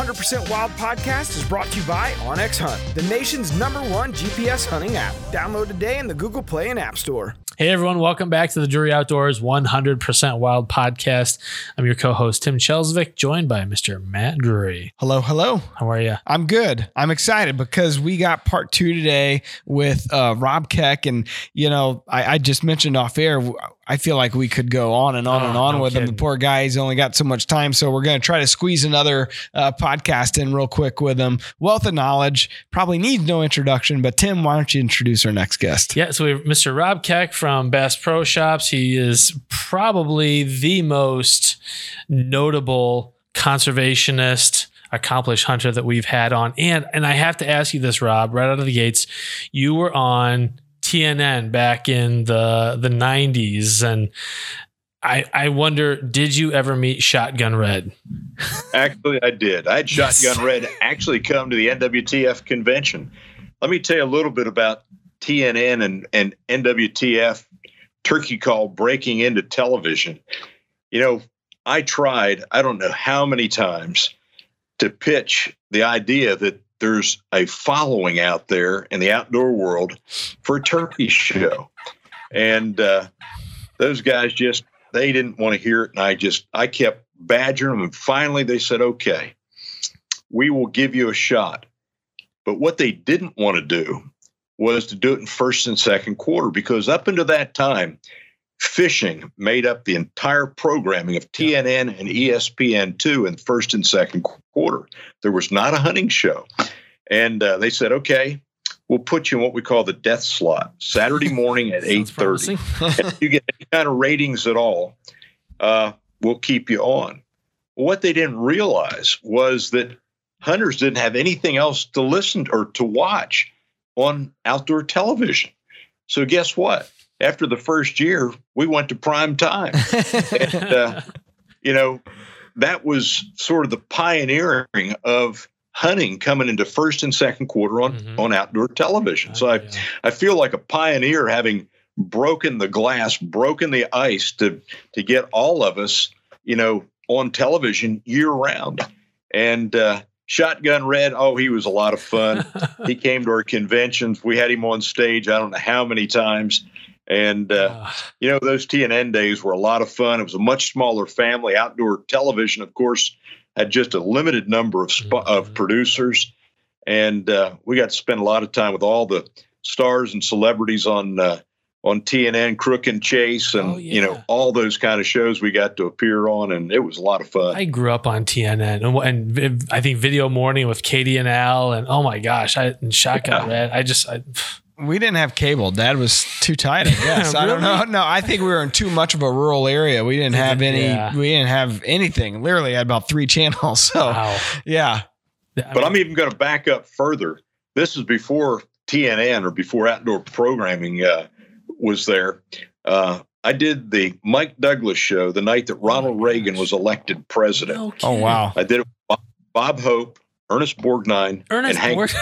100% Wild podcast is brought to you by Onyx Hunt, the nation's #1 GPS hunting app. Download today in the Google Play and App Store. Hey, everyone. Welcome back to the Drury Outdoors 100% Wild podcast. I'm your co-host, Tim Chelsvick, joined by Mr. Matt Drury. Hello, hello. How are you? I'm good. I'm excited because we got part 2 today with Rob Keck. And, you know, I just mentioned off air, I feel like we could go on and on and on with him. The poor guy, he's only got so much time. So we're going to try to squeeze another podcast in real quick with him. Wealth of knowledge, probably needs no introduction, but Tim, why don't you introduce our next guest? Yeah. So we have Mr. Rob Keck from Bass Pro Shops. He is probably the most notable conservationist, accomplished hunter that we've had on. And I have to ask you this, Rob, right out of the gates, you were on TNN back in the 90s, and I wonder, did you ever meet Shotgun Red? Actually, I did. I had Shotgun Red actually come to the NWTF convention. Let me tell you a little bit about TNN and NWTF turkey call breaking into television. You know, I tried, I don't know how many times, to pitch the idea that there's a following out there in the outdoor world for a turkey show. And those guys just, they didn't want to hear it. And I kept badgering them. And finally they said, okay, we will give you a shot. But what they didn't want to do was to do it in first and second quarter, because up until that time, fishing made up the entire programming of TNN and ESPN2 in first and second quarter. There was not a hunting show. And they said, okay, we'll put you in what we call the death slot, Saturday morning at 8:30. If you get any kind of ratings at all, we'll keep you on. What they didn't realize was that hunters didn't have anything else to listen to or to watch on outdoor television. So guess what? After the first year, we went to prime time. And, you know, that was sort of the pioneering of hunting coming into first and second quarter on outdoor television. So I feel like a pioneer, having broken the glass, broken the ice to get all of us, you know, on television year round. And Shotgun Red, oh, he was a lot of fun. He came to our conventions. We had him on stage I don't know how many times. And, you know, those TNN days were a lot of fun. It was a much smaller family. Outdoor television, of course, had just a limited number of producers. And we got to spend a lot of time with all the stars and celebrities on TNN, Crook and Chase, and, you know, all those kind of shows we got to appear on. And it was a lot of fun. I grew up on TNN and I think Video Morning with Katie and Al. And, oh, my gosh, and Shotgun Red. We didn't have cable. Dad was too tight, I guess. Really? I don't know. No, I think we were in too much of a rural area. We didn't have any. Yeah. We didn't have anything. Literally, I had about 3 channels. So, yeah. But I'm even going to back up further. This is before TNN or before outdoor programming was there. I did the Mike Douglas show the night that Ronald Reagan was elected president. Okay. Oh, wow. I did it with Bob Hope, Ernest Borgnine, and Hank.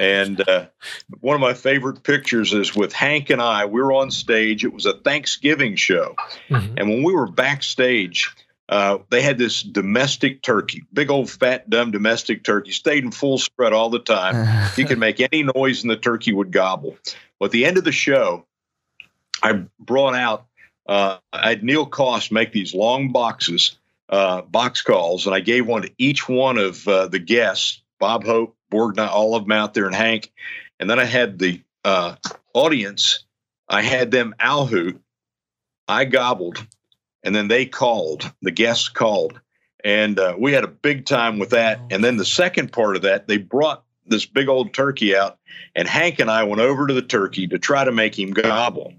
And one of my favorite pictures is with Hank and I. We were on stage. It was a Thanksgiving show. Mm-hmm. And when we were backstage, they had this domestic turkey, big old fat, dumb domestic turkey, stayed in full spread all the time. You could make any noise and the turkey would gobble. Well, at the end of the show, I brought out, I had Neil Koss make these long boxes, box calls, and I gave one to each one of the guests, Bob Hope, Borgnine, all of them out there, and Hank. And then I had the audience. I had them owl hoot. I gobbled, and then they called. The guests called, and we had a big time with that. And then the second part of that, they brought this big old turkey out, and Hank and I went over to the turkey to try to make him gobble.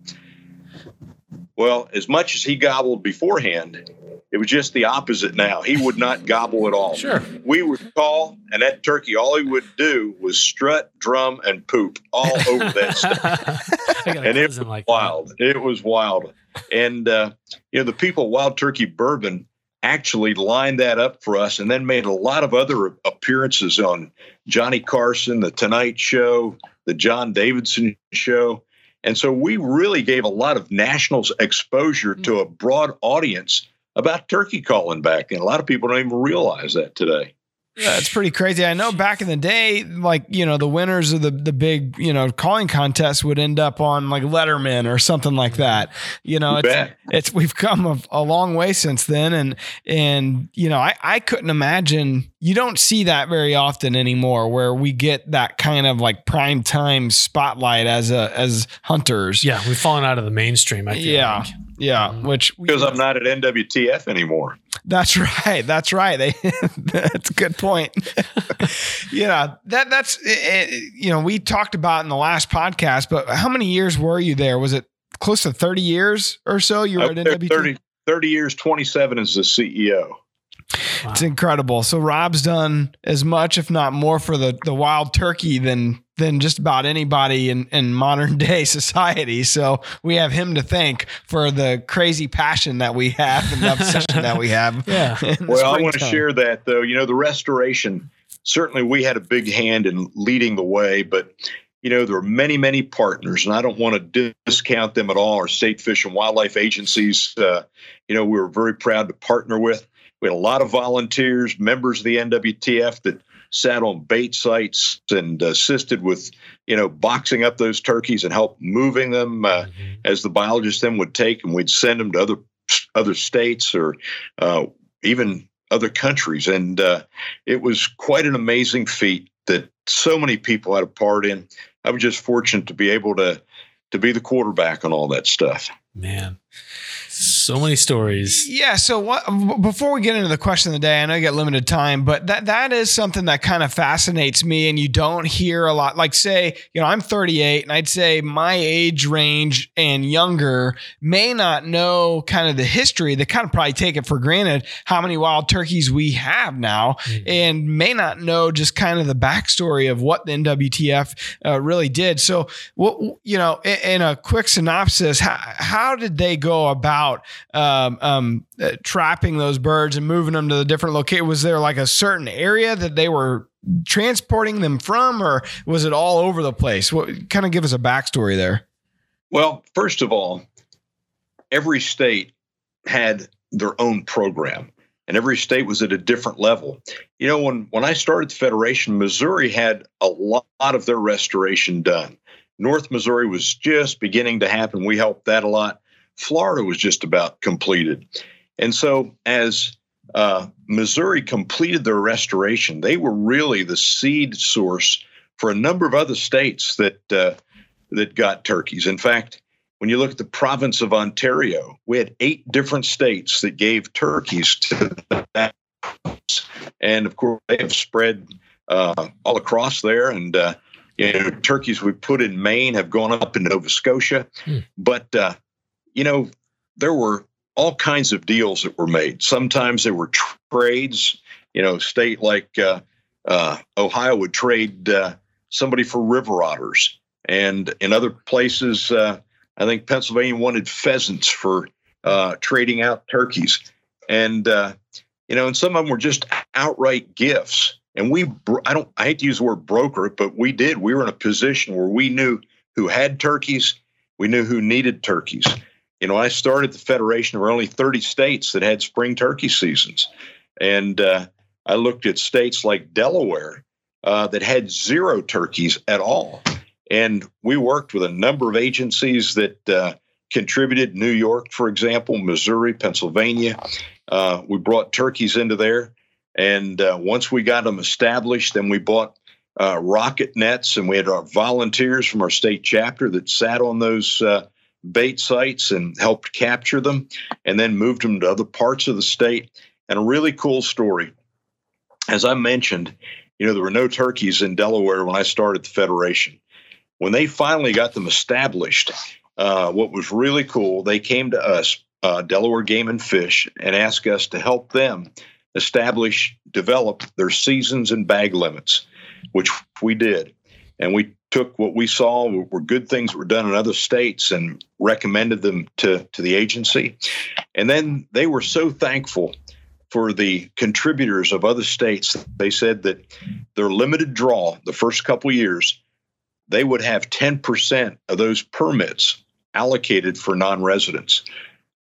Well, as much as he gobbled beforehand, it was just the opposite now. He would not gobble at all. Sure. We would call, and that turkey, all he would do was strut, drum, and poop all over that stuff. And it was wild. It was wild. And, you know, the people at Wild Turkey Bourbon actually lined that up for us and then made a lot of other appearances on Johnny Carson, the Tonight Show, the John Davidson Show. And so we really gave a lot of national exposure to a broad audience about turkey calling back then. A lot of people don't even realize that today. Yeah, it's pretty crazy. I know back in the day, like, you know, the winners of the big, you know, calling contests would end up on like Letterman or something like that. You know, it's we've come a long way since then. And, you know, I couldn't imagine, you don't see that very often anymore where we get that kind of like prime time spotlight as hunters. Yeah. We've fallen out of the mainstream. I feel like. Yeah, which because I'm not at NWTF anymore. That's right. That's right. That's a good point. Yeah, that's you know, we talked about in the last podcast, but how many years were you there? Was it close to 30 years or so? You were at NWTF? 30 years, 27 as the CEO. Wow. It's incredible. So Rob's done as much, if not more, for the wild turkey than just about anybody in modern day society. So we have him to thank for the crazy passion that we have and the obsession that we have. Yeah. Well, I want to share that though. You know, the restoration, certainly we had a big hand in leading the way, but you know, there were many, many partners, and I don't want to discount them at all. Our state fish and wildlife agencies, you know, we were very proud to partner with. We had a lot of volunteers, members of the NWTF that sat on bait sites and assisted with, you know, boxing up those turkeys and help moving them as the biologists then would take, and we'd send them to other states or even other countries. And it was quite an amazing feat that so many people had a part in. I was just fortunate to be able to be the quarterback on all that stuff. Man. So many stories. Yeah. So what, before we get into the question of the day, I know you got limited time, but that is something that kind of fascinates me, and you don't hear a lot. Like say, you know, I'm 38, and I'd say my age range and younger may not know kind of the history. They kind of probably take it for granted how many wild turkeys we have now, and may not know just kind of the backstory of what the NWTF really did. So what, you know, in a quick synopsis, how did they go about trapping those birds and moving them to the different location? Was there like a certain area that they were transporting them from, or was it all over the place? What kind of give us a backstory there? Well, first of all, every state had their own program, and every state was at a different level. You know, when I started the Federation, Missouri had a lot of their restoration done. North Missouri was just beginning to happen. We helped that a lot. Florida was just about completed. And so as Missouri completed their restoration, they were really the seed source for a number of other states that got turkeys. In fact, when you look at the province of Ontario, we had 8 different states that gave turkeys to that. And of course, they have spread all across there. And, you know, turkeys we put in Maine have gone up in Nova Scotia. But, you know, there were all kinds of deals that were made. Sometimes there were trades. You know, state like Ohio would trade somebody for river otters. And in other places, I think Pennsylvania wanted pheasants for trading out turkeys. And, you know, and some of them were just outright gifts. And I hate to use the word broker it, but we did. We were in a position where we knew who had turkeys. We knew who needed turkeys. You know, I started the Federation. There were only 30 states that had spring turkey seasons. And I looked at states like Delaware that had 0 turkeys at all. And we worked with a number of agencies that contributed. New York, for example, Missouri, Pennsylvania. We brought turkeys into there. And once we got them established, then we bought rocket nets. And we had our volunteers from our state chapter that sat on those bait sites and helped capture them, and then moved them to other parts of the state. And a really cool story. As I mentioned, you know, there were no turkeys in Delaware when I started the Federation. When they finally got them established, what was really cool, they came to us, Delaware Game and Fish, and asked us to help them develop their seasons and bag limits, which we did. And we took what we saw were good things that were done in other states and recommended them to the agency. And then they were so thankful for the contributors of other states. They said that their limited draw, the first couple years, they would have 10% of those permits allocated for non-residents.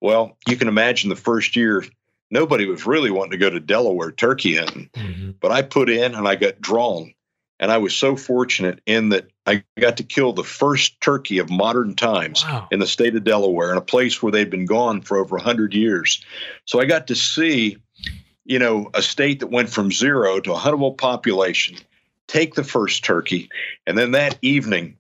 Well, you can imagine the first year nobody was really wanting to go to Delaware turkey hunting, mm-hmm. but I put in and I got drawn. And I was so fortunate in that I got to kill the first turkey of modern times wow. in the state of Delaware, in a place where they'd been gone for over 100 years. So I got to see, you know, a state that went from zero to a huntable population, take the first turkey. And then that evening,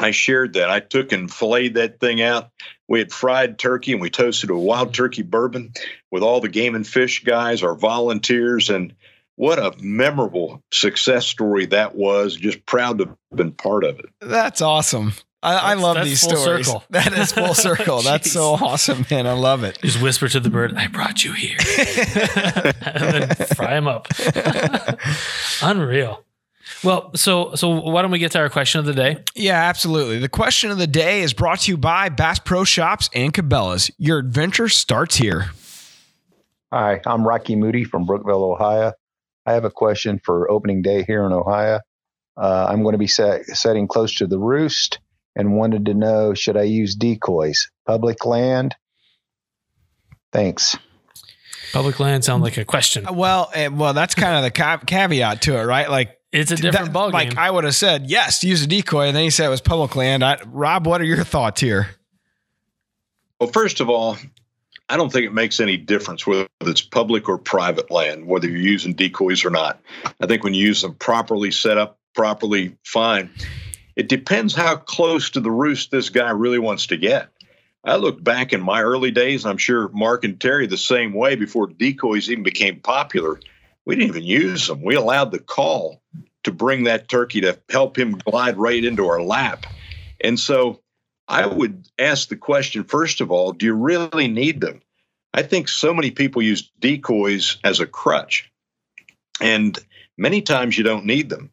I shared that. I took and filleted that thing out. We had fried turkey and we toasted a wild turkey bourbon with all the game and fish guys, our volunteers, and what a memorable success story that was. Just proud to have been part of it. That's awesome. I love these stories. Circle. That is full circle. That's so awesome, man. I love it. Just whisper to the bird, I brought you here. And then fry him up. Unreal. Well, so why don't we get to our question of the day? Yeah, absolutely. The question of the day is brought to you by Bass Pro Shops and Cabela's. Your adventure starts here. Hi, I'm Rocky Moody from Brookville, Ohio. I have a question for opening day here in Ohio. I'm going to be setting close to the roost and wanted to know, should I use decoys? Public land? Thanks. Public land sounds like a question. Well, that's kind of the caveat to it, right? Like, it's a different ballgame. Like I would have said, yes, use a decoy. And then he said it was public land. Rob, what are your thoughts here? Well, first of all, I don't think it makes any difference whether it's public or private land, whether you're using decoys or not. I think when you use them properly, set up properly, fine. It depends how close to the roost this guy really wants to get. I look back in my early days, and I'm sure Mark and Terry the same way before decoys even became popular. We didn't even use them. We allowed the call to bring that turkey to help him glide right into our lap. And so I would ask the question, first of all, do you really need them? I think so many people use decoys as a crutch, and many times you don't need them.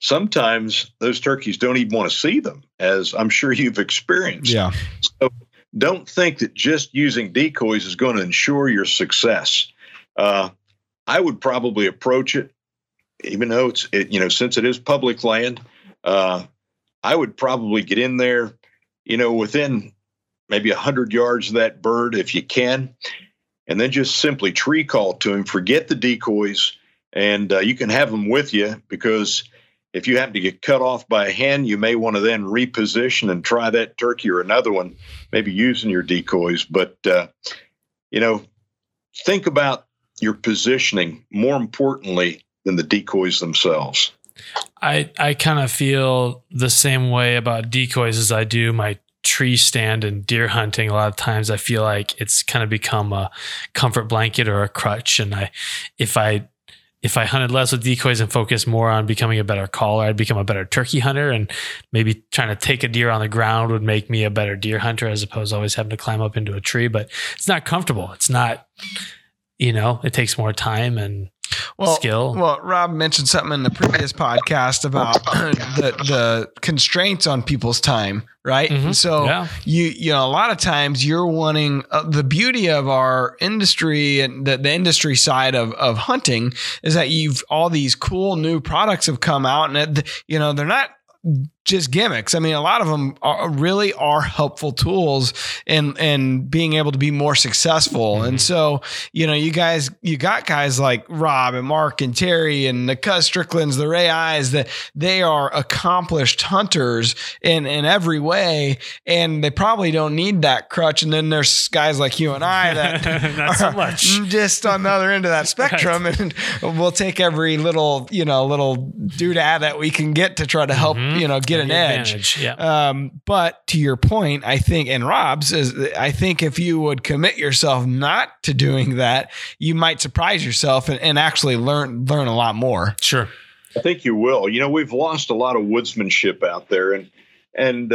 Sometimes those turkeys don't even want to see them, as I'm sure you've experienced. Yeah. So don't think that just using decoys is going to ensure your success. I would probably approach it, even though since it is public land, I would probably get in there, within maybe 100 yards of that bird if you can, and then just simply tree call to him, forget the decoys, and you can have them with you, because if you happen to get cut off by a hen, you may want to then reposition and try that turkey or another one, maybe using your decoys. But, think about your positioning more importantly than the decoys themselves. I kind of feel the same way about decoys as I do my tree stand and deer hunting. A lot of times I feel like it's kind of become a comfort blanket or a crutch. And if I hunted less with decoys and focused more on becoming a better caller, I'd become a better turkey hunter, and maybe trying to take a deer on the ground would make me a better deer hunter, as opposed to always having to climb up into a tree. But it's not comfortable. It's not, it takes more time and skill. Well, Rob mentioned something in the previous podcast about the constraints on people's time, right? Mm-hmm. So a lot of times you're wanting the beauty of our industry, and the industry side of hunting is that you've all these cool new products have come out, and they're not just gimmicks. I mean, a lot of them really are helpful tools in being able to be more successful. And so, you got guys like Rob and Mark and Terry and the Cuz Stricklands, the Ray Eyes, that they are accomplished hunters in every way. And they probably don't need that crutch. And then there's guys like you and I that not so much, just on the other end of that spectrum. Right. And we'll take every little doodah that we can get to try to help, get an edge. Yeah. But to your point, I think, and Rob's is, I think if you would commit yourself not to doing that, you might surprise yourself and actually learn a lot more. Sure. I think you will. We've lost a lot of woodsmanship out there, and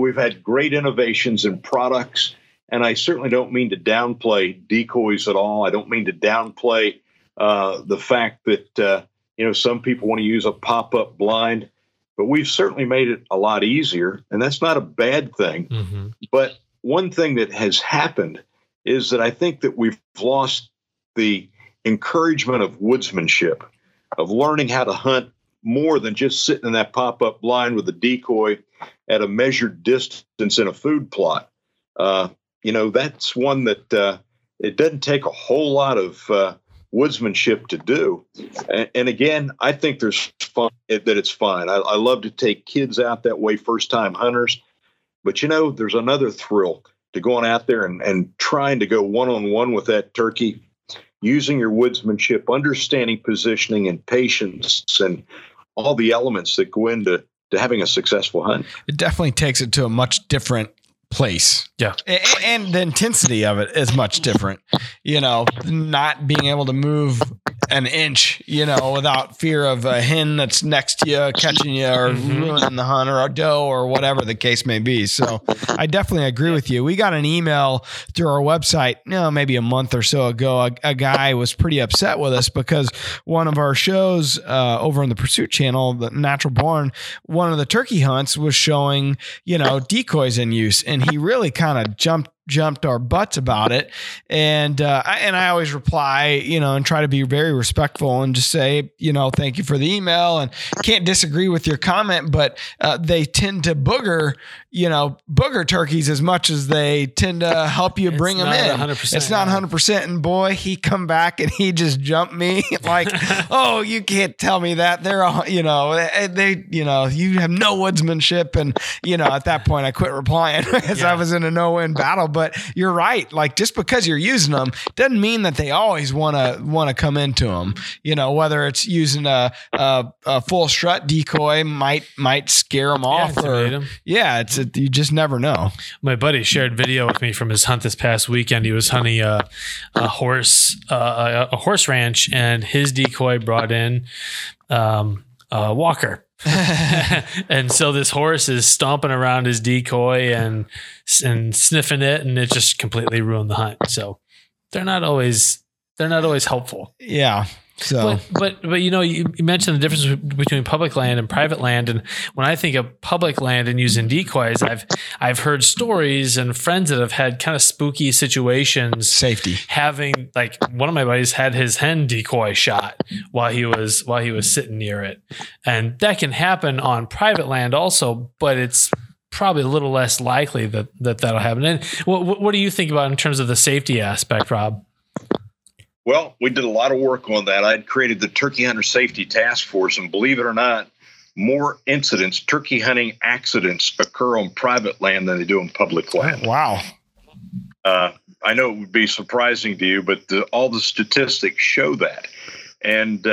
we've had great innovations in products, and I certainly don't mean to downplay decoys at all. I don't mean to downplay the fact that, some people want to use a pop-up blind. But we've certainly made it a lot easier, and that's not a bad thing. Mm-hmm. But one thing that has happened is that I think that we've lost the encouragement of woodsmanship, of learning how to hunt more than just sitting in that pop-up blind with a decoy at a measured distance in a food plot. That's one that it doesn't take a whole lot of woodsmanship to do. And again, I think there's fun, that it's fun. I love to take kids out that way, first-time hunters. But, you know, there's another thrill to going out there and trying to go one-on-one with that turkey, using your woodsmanship, understanding positioning and patience and all the elements that go into to having a successful hunt. It definitely takes it to a much different place. Yeah. And the intensity of it is much different, you know, not being able to move an inch, you know, without fear of a hen that's next to you, catching you or ruining the hunt or a doe or whatever the case may be. So I definitely agree with you. We got an email through our website, you know, maybe a month or so ago, a guy was pretty upset with us because one of our shows over on the Pursuit channel, the Natural Born, one of the turkey hunts was showing, you know, decoys in use. And he really kind of jumped our butts about it. And I always reply, you know, and try to be very respectful and just say, you know, thank you for the email and can't disagree with your comment, but they tend to booger turkeys as much as they tend to help you bring them in. 100%, it's not 100%. And boy, he come back and he just jumped me like, oh, you can't tell me that. They're all, you know, they, you know, you have no woodsmanship. And, you know, at that point I quit replying because I was in a no-win battle. But you're right. Like just because you're using them doesn't mean that they always want to come into them. You know, whether it's using a full strut decoy might scare them off. You just never know. My buddy shared video with me from his hunt this past weekend. He was hunting a horse ranch, and his decoy brought in a walker. And so this horse is stomping around his decoy and sniffing it, and it just completely ruined the hunt. So they're not always helpful. Yeah. So, but you know, you mentioned the difference between public land and private land. And when I think of public land and using decoys, I've heard stories and friends that have had kind of spooky situations. Safety. Having, like, one of my buddies had his hen decoy shot while he was sitting near it. And that can happen on private land also, but it's probably a little less likely that'll happen. And what do you think about in terms of the safety aspect, Rob? Well, we did a lot of work on that. I'd created the Turkey Hunter Safety Task Force, and believe it or not, more incidents, turkey hunting accidents, occur on private land than they do on public land. Wow. I know it would be surprising to you, but all the statistics show that. And,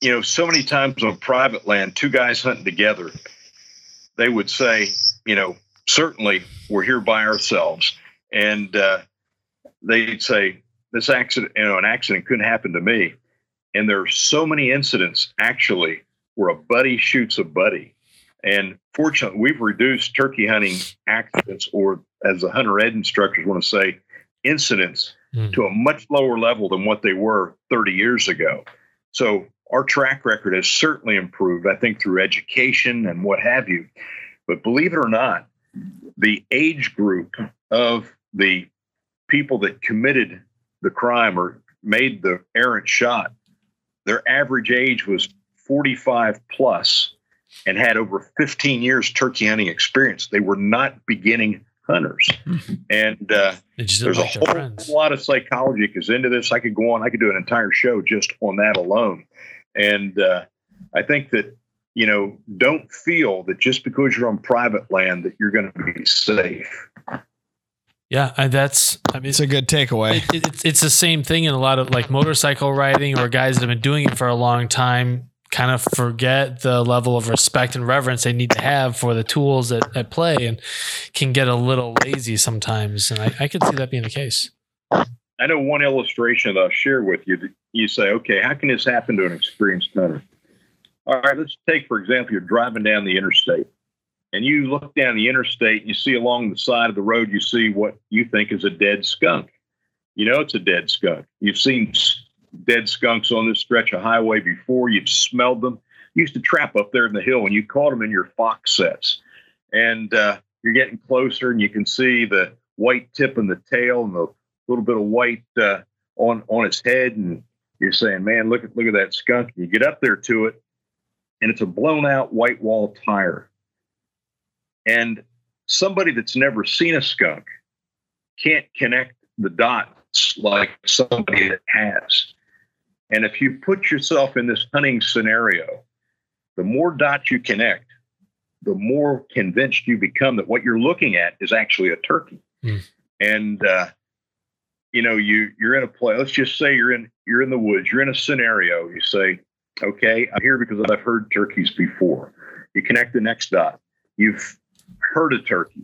you know, so many times on private land, two guys hunting together, they would say, you know, certainly we're here by ourselves. And they'd say, this accident, you know, an accident couldn't happen to me. And there are so many incidents actually where a buddy shoots a buddy. And fortunately, we've reduced turkey hunting accidents, or as the hunter ed instructors want to say, incidents, to a much lower level than what they were 30 years ago. So our track record has certainly improved, I think, through education and what have you. But believe it or not, the age group of the people that committed the crime or made the errant shot, their average age was 45 plus and had over 15 years turkey hunting experience. They were not beginning hunters. And there's a whole lot of psychology that goes into this. I could go on. I could do an entire show just on that alone. And I think that, you know, don't feel that just because you're on private land that you're going to be safe. Yeah, it's a good takeaway. It's the same thing in a lot of, like, motorcycle riding, or guys that have been doing it for a long time kind of forget the level of respect and reverence they need to have for the tools at play, and can get a little lazy sometimes. And I could see that being the case. I know one illustration that I'll share with you. You say, okay, how can this happen to an experienced hunter? All right, let's take, for example, you're driving down the interstate. And you look down the interstate and you see along the side of the road, you see what you think is a dead skunk. You know, it's a dead skunk. You've seen dead skunks on this stretch of highway before. You've smelled them. You used to trap up there in the hill and you caught them in your fox sets. And you're getting closer and you can see the white tip in the tail and the little bit of white on its head. And you're saying, man, look at that skunk. You get up there to it and it's a blown out white wall tire. And somebody that's never seen a skunk can't connect the dots like somebody that has. And if you put yourself in this hunting scenario, the more dots you connect, the more convinced you become that what you're looking at is actually a turkey. Mm. And, you know, you're in a play. Let's just say you're in the woods. You're in a scenario. You say, okay, I'm here because I've heard turkeys before. You connect the next dot. You've heard a turkey,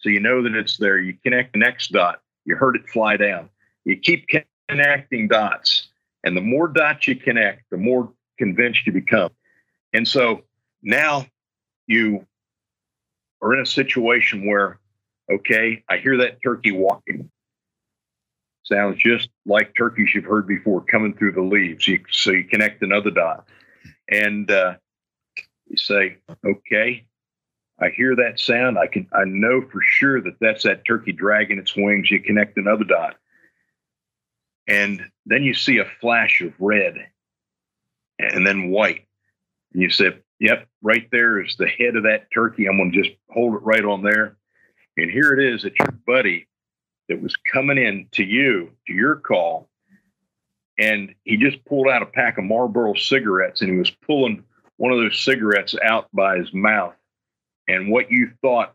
so you know that it's there. You connect the next dot. You heard it fly down. You keep connecting dots. And the more dots you connect, the more convinced you become. And so now you are in a situation where, okay, I hear that turkey walking. Sounds just like turkeys you've heard before coming through the leaves. So you connect another dot. And you say, okay, I hear that sound. I know for sure that that's that turkey dragging its wings. You connect another dot. And then you see a flash of red and then white. And you say, yep, right there is the head of that turkey. I'm going to just hold it right on there. And here it is. It's your buddy that was coming in to you, to your call. And he just pulled out a pack of Marlboro cigarettes, and he was pulling one of those cigarettes out by his mouth. And what you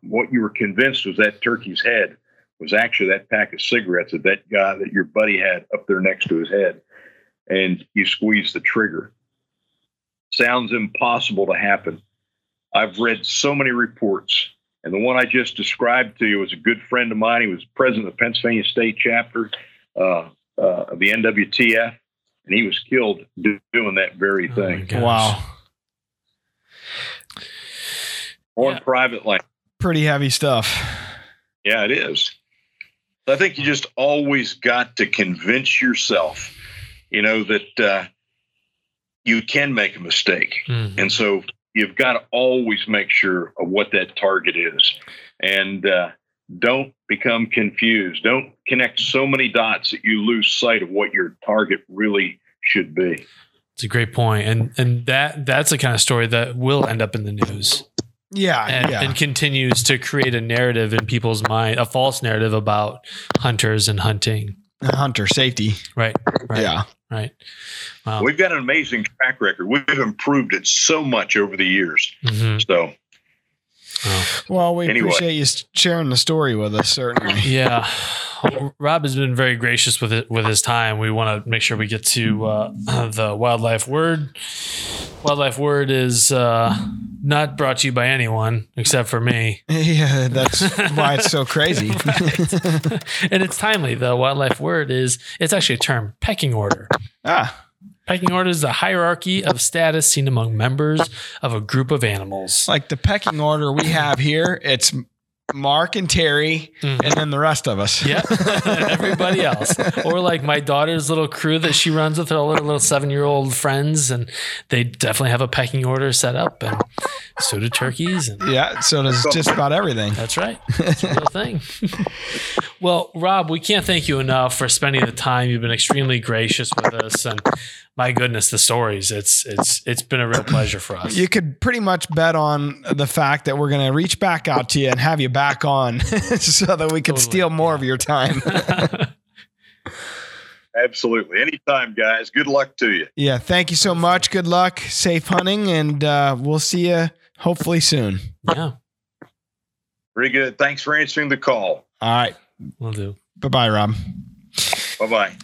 were convinced was that turkey's head was actually that pack of cigarettes that guy that your buddy had up there next to his head. And you squeeze the trigger. Sounds impossible to happen. I've read so many reports, and the one I just described to you was a good friend of mine. He was president of the Pennsylvania State chapter of the NWTF, and he was killed doing that very thing. Oh, wow. On private land. Pretty heavy stuff. Yeah, it is. I think you just always got to convince yourself, you know, that you can make a mistake. Mm-hmm. And so you've got to always make sure of what that target is. And don't become confused. Don't connect so many dots that you lose sight of what your target really should be. It's a great point. And that's the kind of story that will end up in the news. Yeah, and continues to create a narrative in people's mind, a false narrative about hunters and hunting. Hunter safety. Right. Yeah. Right. Wow. We've got an amazing track record. We've improved it so much over the years. Mm-hmm. So. Well, we appreciate you sharing the story with us, certainly. Yeah. Rob has been very gracious with his time. We want to make sure we get to the wildlife word. Wildlife word is not brought to you by anyone except for me. Yeah, that's why it's so crazy. Right. And it's timely. The wildlife word it's actually a term, pecking order. Pecking order is the hierarchy of status seen among members of a group of animals. Like the pecking order we have here, it's Mark and Terry, and then the rest of us. Yep, and everybody else. Or like my daughter's little crew that she runs with her little 7-year-old friends, and they definitely have a pecking order set up, and so do turkeys. And yeah, so does just about everything. That's right. That's a real thing. Well, Rob, we can't thank you enough for spending the time. You've been extremely gracious with us, and my goodness, the stories. It's been a real pleasure for us. You could pretty much bet on the fact that we're going to reach back out to you and have you back on so that we can steal more of your time. Absolutely. Anytime, guys. Good luck to you. Yeah. Thank you so much. Good luck. Safe hunting. And we'll see you hopefully soon. Yeah. Very good. Thanks for answering the call. All right. Will do. Bye-bye, Rob. Bye-bye.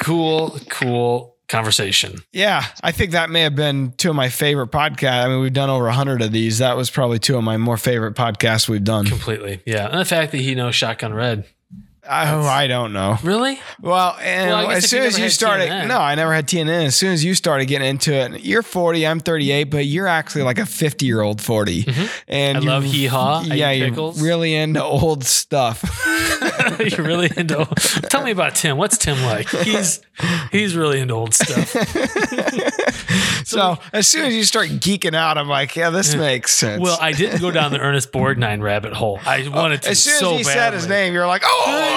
Cool conversation. Yeah. I think that may have been two of my favorite podcasts. I mean, we've done over 100 of these. That was probably two of my more favorite podcasts we've done. Completely. Yeah. And the fact that he knows Shotgun Red. I don't know. Really? Well, as soon as you started, TNN. No, I never had TNN. As soon as you started getting into it, you're 40, I'm 38, but you're actually like a 50-year-old 40. Mm-hmm. And I love hee-haw. Yeah, you're really into old stuff. You're really into old. Tell me about Tim. What's Tim like? He's really into old stuff. So as soon as you start geeking out, I'm like, yeah, this makes sense. Well, I didn't go down the Ernest Borgnine rabbit hole. I wanted to so badly. As soon as he said his name, you're like, oh!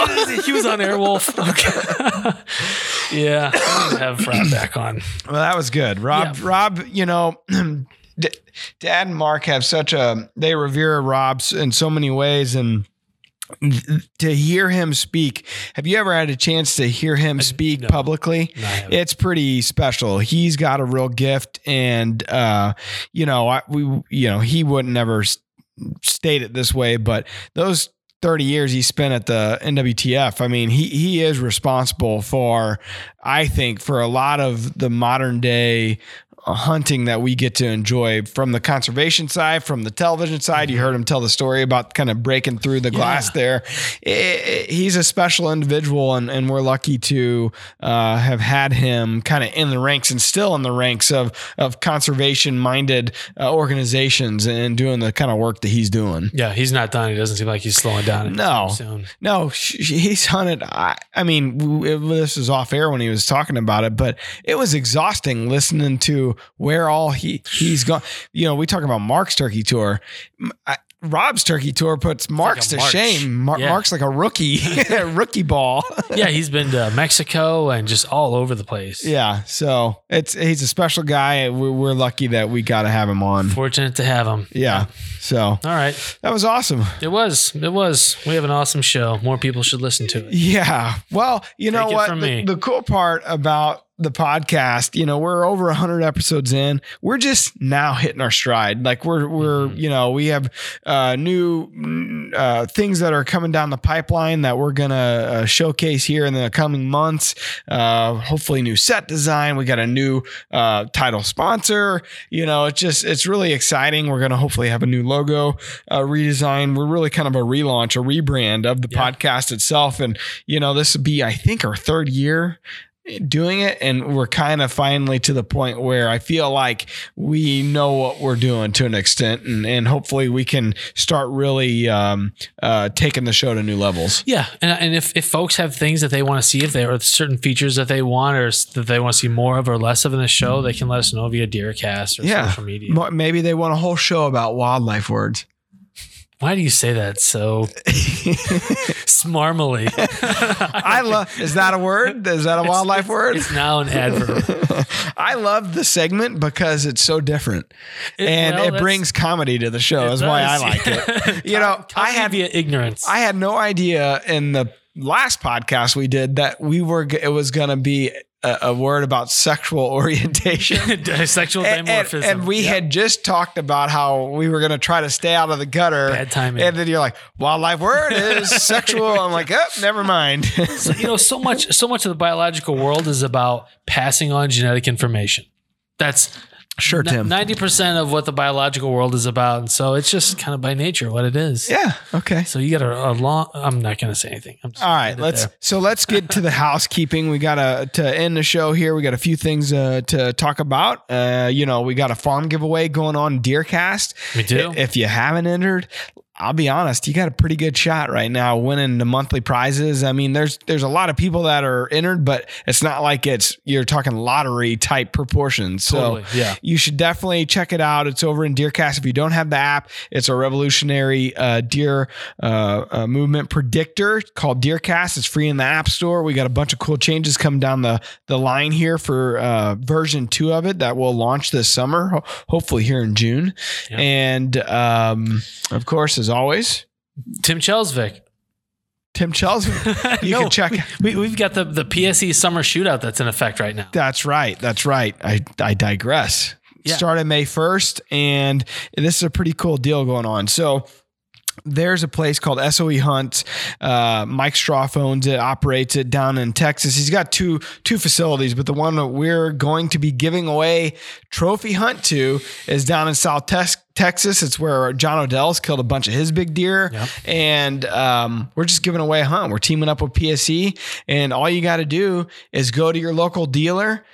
He was on Airwolf. Okay. Yeah. I'm gonna have Rob back on. Well, that was good. Rob, you know, Dad and Mark have they revere Rob in so many ways. And to hear him speak. Have you ever had a chance to hear him speak publicly? No, it's pretty special. He's got a real gift, and he wouldn't never state it this way, but those 30 years he spent at the NWTF, I mean, he is responsible for, I think, for a lot of the modern day hunting that we get to enjoy from the conservation side, from the television side. You heard him tell the story about kind of breaking through the glass there. He's a special individual, and we're lucky to have had him kind of in the ranks and still in the ranks of conservation minded organizations and doing the kind of work that he's doing. Yeah. He's not done. He doesn't seem like he's slowing down. No, he's hunted. I mean, this is off air when he was talking about it, but it was exhausting listening to where all he's gone. You know, we talk about Mark's turkey tour. Rob's turkey tour puts Mark's to shame. Mark's like a rookie, rookie ball. Yeah, he's been to Mexico and just all over the place. Yeah, so he's a special guy. We're lucky that we got to have him on. Fortunate to have him. Yeah. So all right, that was awesome. It was. We have an awesome show. More people should listen to it. Yeah. Well, you know what? The cool part about the podcast, you know, we're over 100 episodes in. We're just now hitting our stride. Like we're you know, we have new things that are coming down the pipeline that we're going to showcase here in the coming months. Hopefully new set design. We got a new title sponsor. You know, it's really exciting. We're going to hopefully have a new logo redesign. We're really kind of a relaunch, a rebrand of the podcast itself. And, you know, this would be, I think, our third year doing it, and we're kind of finally to the point where I feel like we know what we're doing to an extent, and hopefully we can start really taking the show to new levels. Yeah, and if folks have things that they want to see, if there are certain features that they want or that they want to see more of or less of in the show, they can let us know via DeerCast or social media. Maybe they want a whole show about wildlife words. Why do you say that so smarmily? Is that a word? Is that a wildlife word? It's now an adverb. I love the segment because it's so different, it brings comedy to the show. That's why I like it. You know, I had via ignorance. I had no idea in the last podcast we did that it was going to be a word about sexual orientation, sexual dimorphism. And we had just talked about how we were going to try to stay out of the gutter. Bad timing. And then you're like, wildlife word is sexual. I'm like, never mind. So, you know, so much of the biological world is about passing on genetic information. That's sure, Tim. 90% of what the biological world is about. And so it's just kind of by nature what it is. Yeah. Okay. So you got a long, I'm not going to say anything. I'm just all right. Let's get to the housekeeping. We got to end the show here. We got a few things to talk about. You know, we got a farm giveaway going on DeerCast. We do. If you haven't entered, I'll be honest, you got a pretty good shot right now winning the monthly prizes. I mean, there's a lot of people that are entered, but it's not like you're talking lottery type proportions. So totally, yeah. You should definitely check it out. It's over in DeerCast. If you don't have the app, it's a revolutionary deer movement predictor called DeerCast. It's free in the App Store. We got a bunch of cool changes coming down the line here for version 2 of it that will launch this summer, hopefully here in June. Yep. And of course, as always, Tim Chelsvik. You can check. We've got the PSE Summer Shootout that's in effect right now. That's right. I digress. Yeah. Started May 1st, and this is a pretty cool deal going on. So there's a place called SOE Hunt. Mike Straugh owns it, operates it down in Texas. He's got two facilities, but the one that we're going to be giving away Trophy Hunt to is down in South Texas. It's where John O'Dell's killed a bunch of his big deer. Yep. And we're just giving away a hunt. We're teaming up with PSE, and all you got to do is go to your local dealer.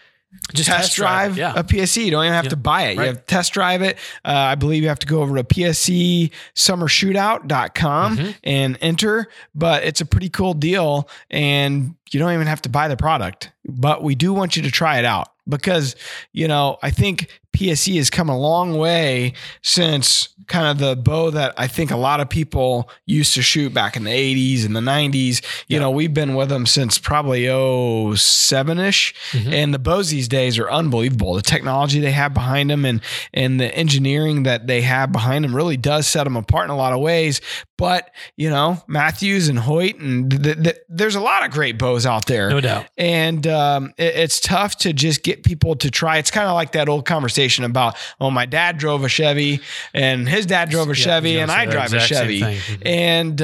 Just test drive a PSE. You don't even have to buy it. Right. You have to test drive it. I believe you have to go over to PSESummerShootout.com and enter, but it's a pretty cool deal, and you don't even have to buy the product, but we do want you to try it out because, you know, I think PSE has come a long way since kind of the bow that I think a lot of people used to shoot back in the 80s and the 90s. You know, we've been with them since probably 07-ish. And the bows these days are unbelievable. The technology they have behind them and the engineering that they have behind them really does set them apart in a lot of ways. But, you know, Matthews and Hoyt, and there's a lot of great bows out there. No doubt. And it's tough to just get people to try. It's kind of like that old conversation about, oh, my dad drove a Chevy and his dad drove a Chevy and I drive a Chevy. And,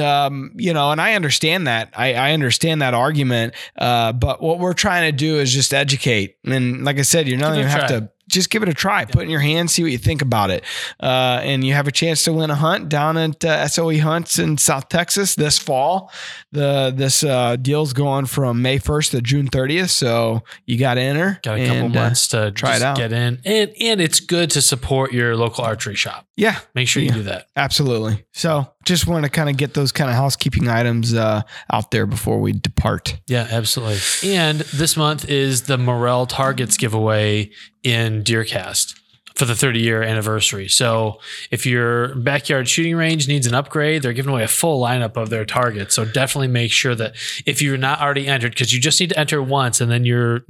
you know, and I understand that. I understand that argument. But what we're trying to do is just educate. And like I said, you're not going to have to. Just give it a try, put it in your hand, see what you think about it. And you have a chance to win a hunt down at SOE Hunts in South Texas this fall. This deal's going from May 1st to June 30th. So you got to enter. Got a couple months to try it out. Get in. And it's good to support your local archery shop. Yeah. Make sure you do that. Absolutely. So just want to kind of get those kind of housekeeping items out there before we depart. Yeah, absolutely. And this month is the Morel Targets giveaway in DeerCast for the 30-year anniversary. So if your backyard shooting range needs an upgrade, they're giving away a full lineup of their targets. So definitely make sure that if you're not already entered, because you just need to enter once and then you're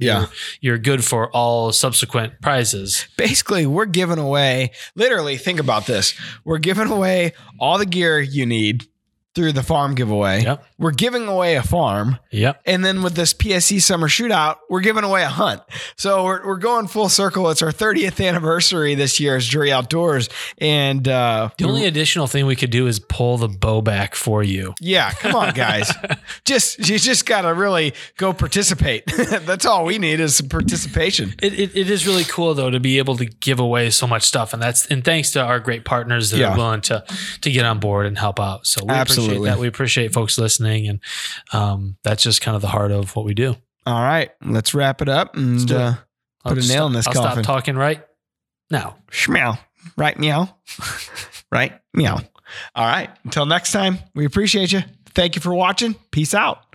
good for all subsequent prizes. Basically, we're giving away, literally think about this. We're giving away all the gear you need through the farm giveaway. Yep. We're giving away a farm. Yep. And then with this PSE Summer Shootout, we're giving away a hunt. So we're going full circle. It's our 30th anniversary this year as Drury Outdoors. And the only additional thing we could do is pull the bow back for you. Yeah. Come on, guys. you just got to really go participate. That's all we need is some participation. It is really cool though, to be able to give away so much stuff. And thanks to our great partners that are willing to get on board and help out. So we appreciate that. We appreciate folks listening, and that's just kind of the heart of what we do. All right, let's wrap it up and put a nail in this coffin. I'll stop talking right now. Shmeow. Right meow. Right meow. All right. Until next time, we appreciate you. Thank you for watching. Peace out.